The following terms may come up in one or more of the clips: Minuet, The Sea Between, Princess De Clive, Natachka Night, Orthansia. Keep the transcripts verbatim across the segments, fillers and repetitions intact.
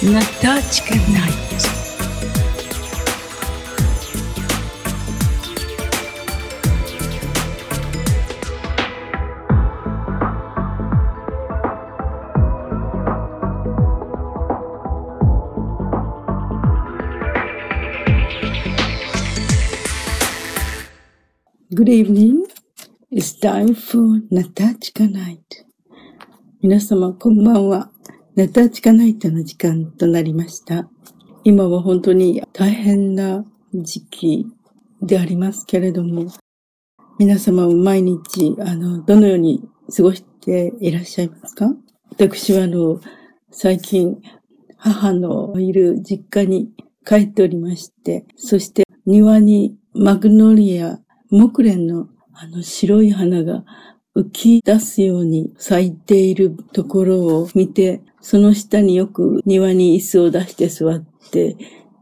Natachka Night. Good evening. It's time for Natachka Night. 皆様こんばんは。Natachka Nightの時間となりました。今は本当に大変な時期でありますけれども、皆様も毎日あのどのように過ごしていらっしゃいますか？私はあの最近母のいる実家に帰っておりまして、そして庭にマグノリア木蓮のあの白い花が浮き出すように咲いているところを見て、その下によく庭に椅子を出して座って、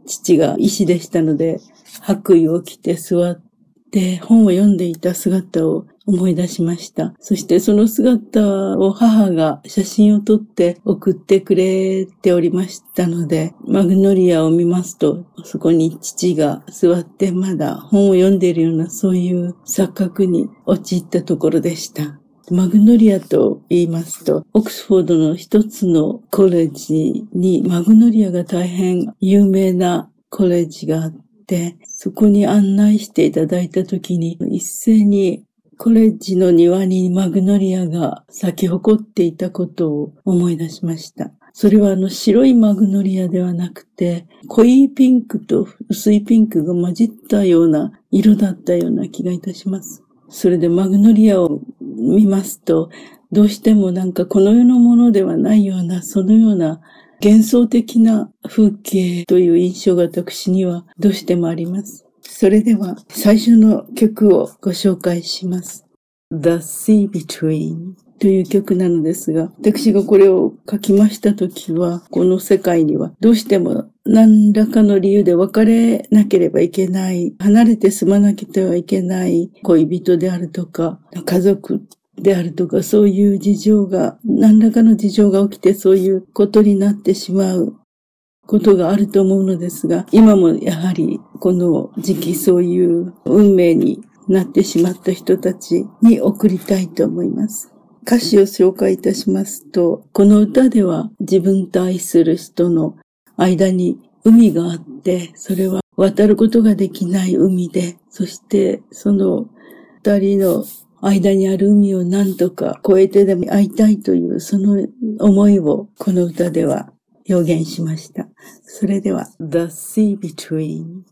父が医師でしたので、白衣を着て座って本を読んでいた姿を思い出しました。そしてその姿を母が写真を撮って送ってくれておりましたので、マグノリアを見ますと、そこに父が座ってまだ本を読んでいるような、そういう錯覚に陥ったところでした。マグノリアと言いますと、オックスフォードの一つのコレッジにマグノリアが大変有名なコレッジがあって、そこに案内していただいたときに、一斉にコレッジの庭にマグノリアが咲き誇っていたことを思い出しました。それはあの白いマグノリアではなくて、濃いピンクと薄いピンクが混じったような色だったような気がいたします。それでマグノリアを見ますと、どうしてもなんかこの世のものではないような、そのような幻想的な風景という印象が私にはどうしてもあります。それでは最初の曲をご紹介します。The Sea Between という曲なのですが、私がこれを書きましたときは、この世界にはどうしても何らかの理由で別れなければいけない、離れて住まなければいけない恋人であるとか、家族であるとか、そういう事情が、何らかの事情が起きてそういうことになってしまうことがあると思うのですが、今もやはりこの時期そういう運命になってしまった人たちに送りたいと思います。歌詞を紹介いたしますと、この歌では自分と愛する人の間に海があって、それは渡ることができない海で、そしてその二人の間にある海を何とか越えてでも会いたいというその思いをこの歌では表現しました。それでは The Sea Between。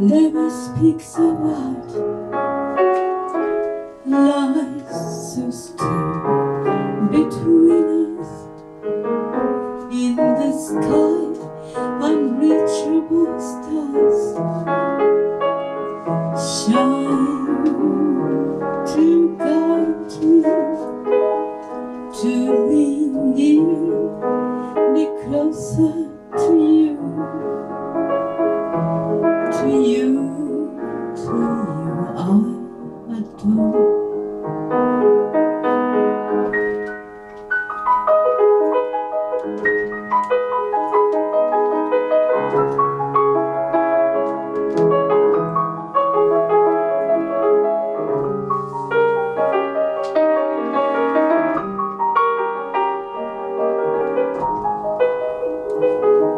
Never speaks a word, lies so still between us. In the sky, unreachable stars shine to guide you to me near, be closer to you.To you, to you I adore.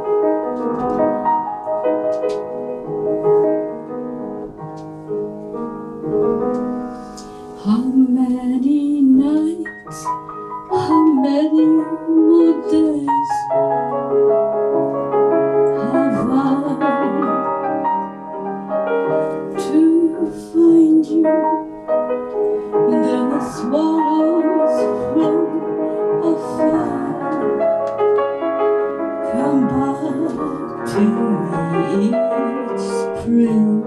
come back to me each spring.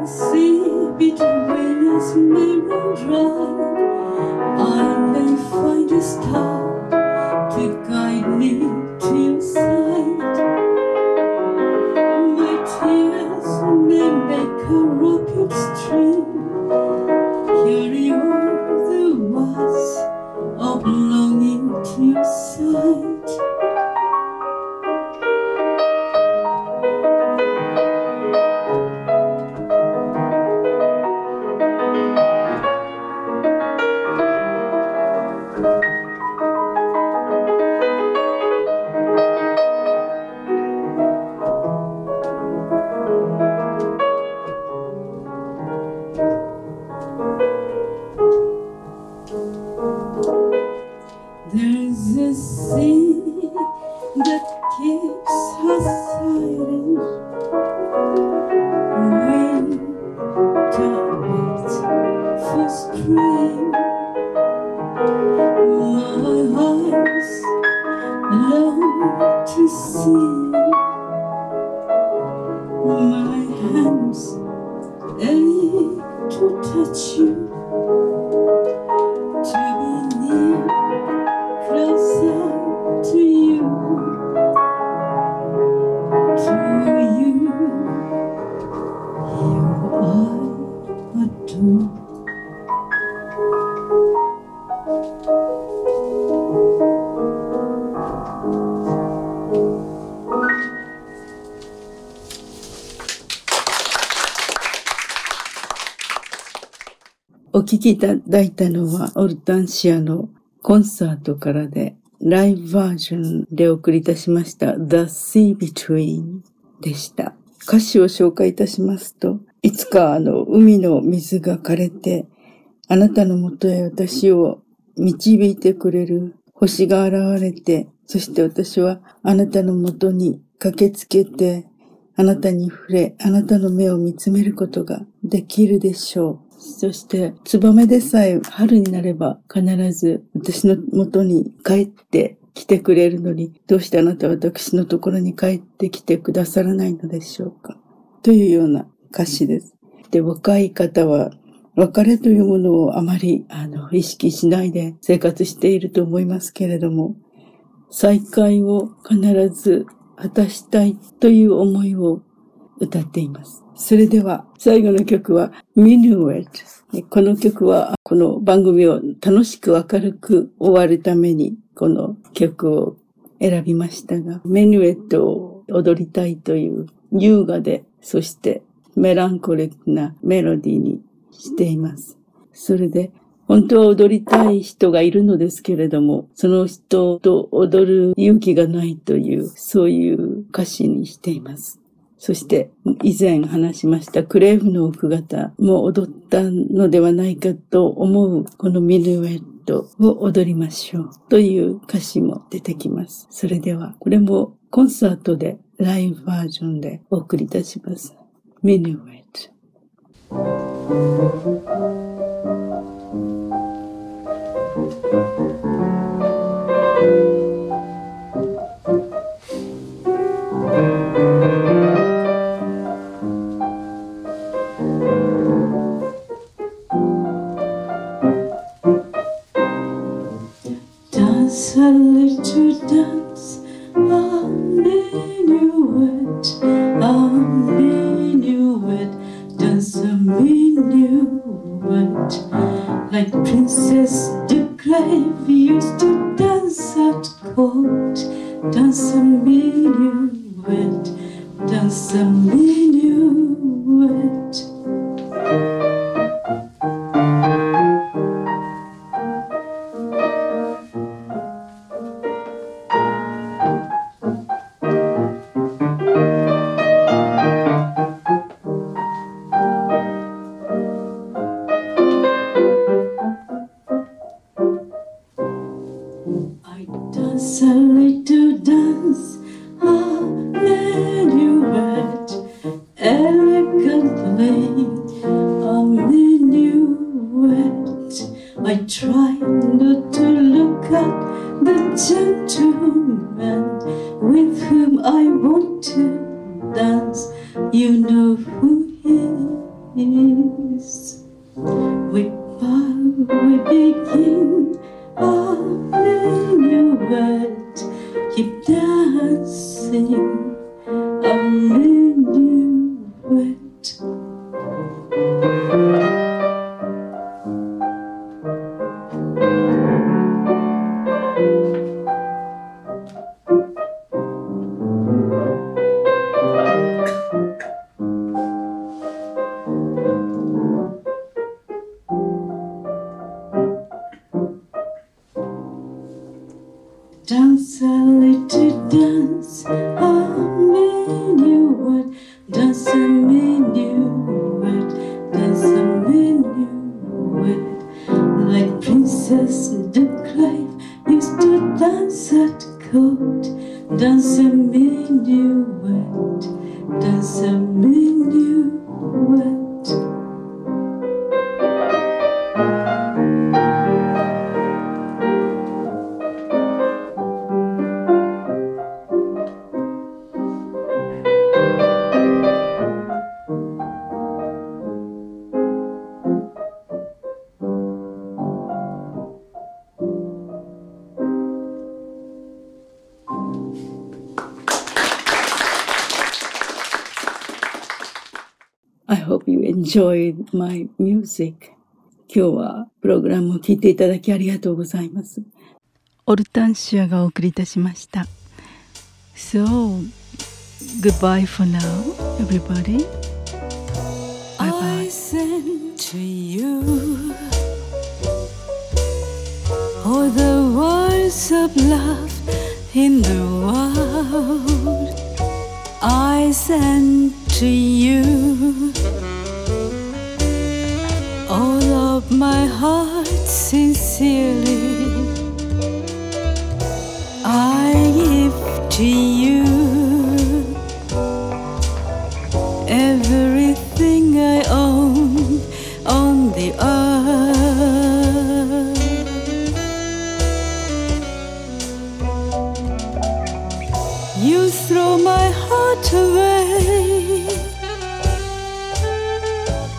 The sea between us may run dry, I may find a star to guide me to your side. My tears may make a rocket stream, carry on the words of longing to your sight.お聞きいただいたのはオルタンシアのコンサートからで、ライブバージョンでお送りいたしました The Sea Between でした。歌詞を紹介いたしますと、いつかあの海の水が枯れてあなたのもとへ私を導いてくれる星が現れて、そして私はあなたのもとに駆けつけて、あなたに触れ、あなたの目を見つめることができるでしょう。そしてツバメでさえ春になれば必ず私の元に帰ってきてくれるのに、どうしてあなたは私のところに帰ってきてくださらないのでしょうか、というような歌詞です。で、若い方は別れというものをあまりあの意識しないで生活していると思いますけれども、再会を必ず果たしたいという思いを歌っています。それでは最後の曲は Minuet。 この曲はこの番組を楽しく明るく終わるためにこの曲を選びましたが、メニュエットを踊りたいという優雅で、そしてメランコリックなメロディーにしています。それで本当は踊りたい人がいるのですけれども、その人と踊る勇気がないという、そういう歌詞にしています。そして以前話しましたクレーブの奥方も踊ったのではないかと思う、このミヌエットを踊りましょうという歌詞も出てきます。それではこれもコンサートでライブバージョンでお送りいたします。ミヌエットLike Princess De Clive used to dance at court, dance a minuet, dance a minuet. I try not to look at the gentleman with whom I want to dance. You know who he is. We bow, we begin our minuet. Keep dancing a minuet. Dance a little dance, a minuet, dance a minuet, dance a minuet. Like Princess De Clive used to dance at court, dance a minuet, dance a minuet. I hope you enjoyed my music. 今日はプログラムを聴いていただきありがとうございます。オルタンシアがお送りいたしました。So, goodbye for now, everybody. Bye bye. I send to you all the words of love in the world. I send to you all of my heart sincerely. I give to you everything I own on the earth. You throw my heart away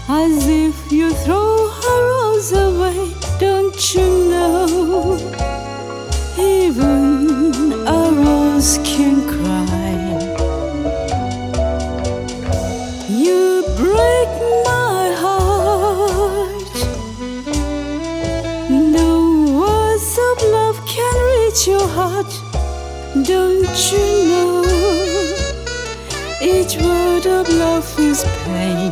as if you throw her rose away. Don't you know, even a rose can cry. You break my heart. No words of love can reach your heart. Don't you know, each word of love is pain.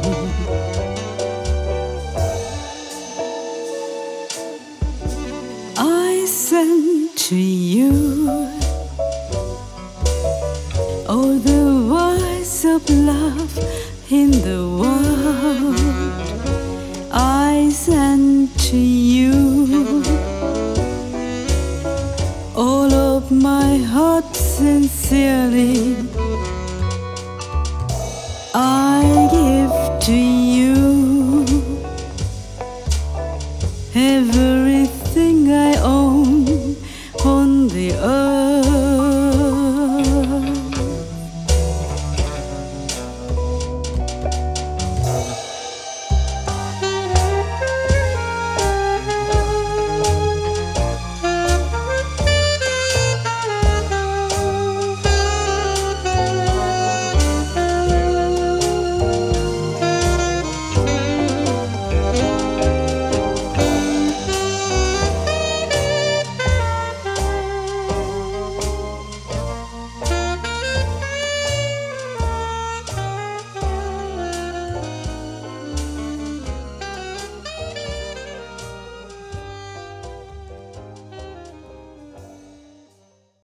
To you, all the words of love in the world, I send to you all of my heart sincerely. I give to you everything I own on the earth.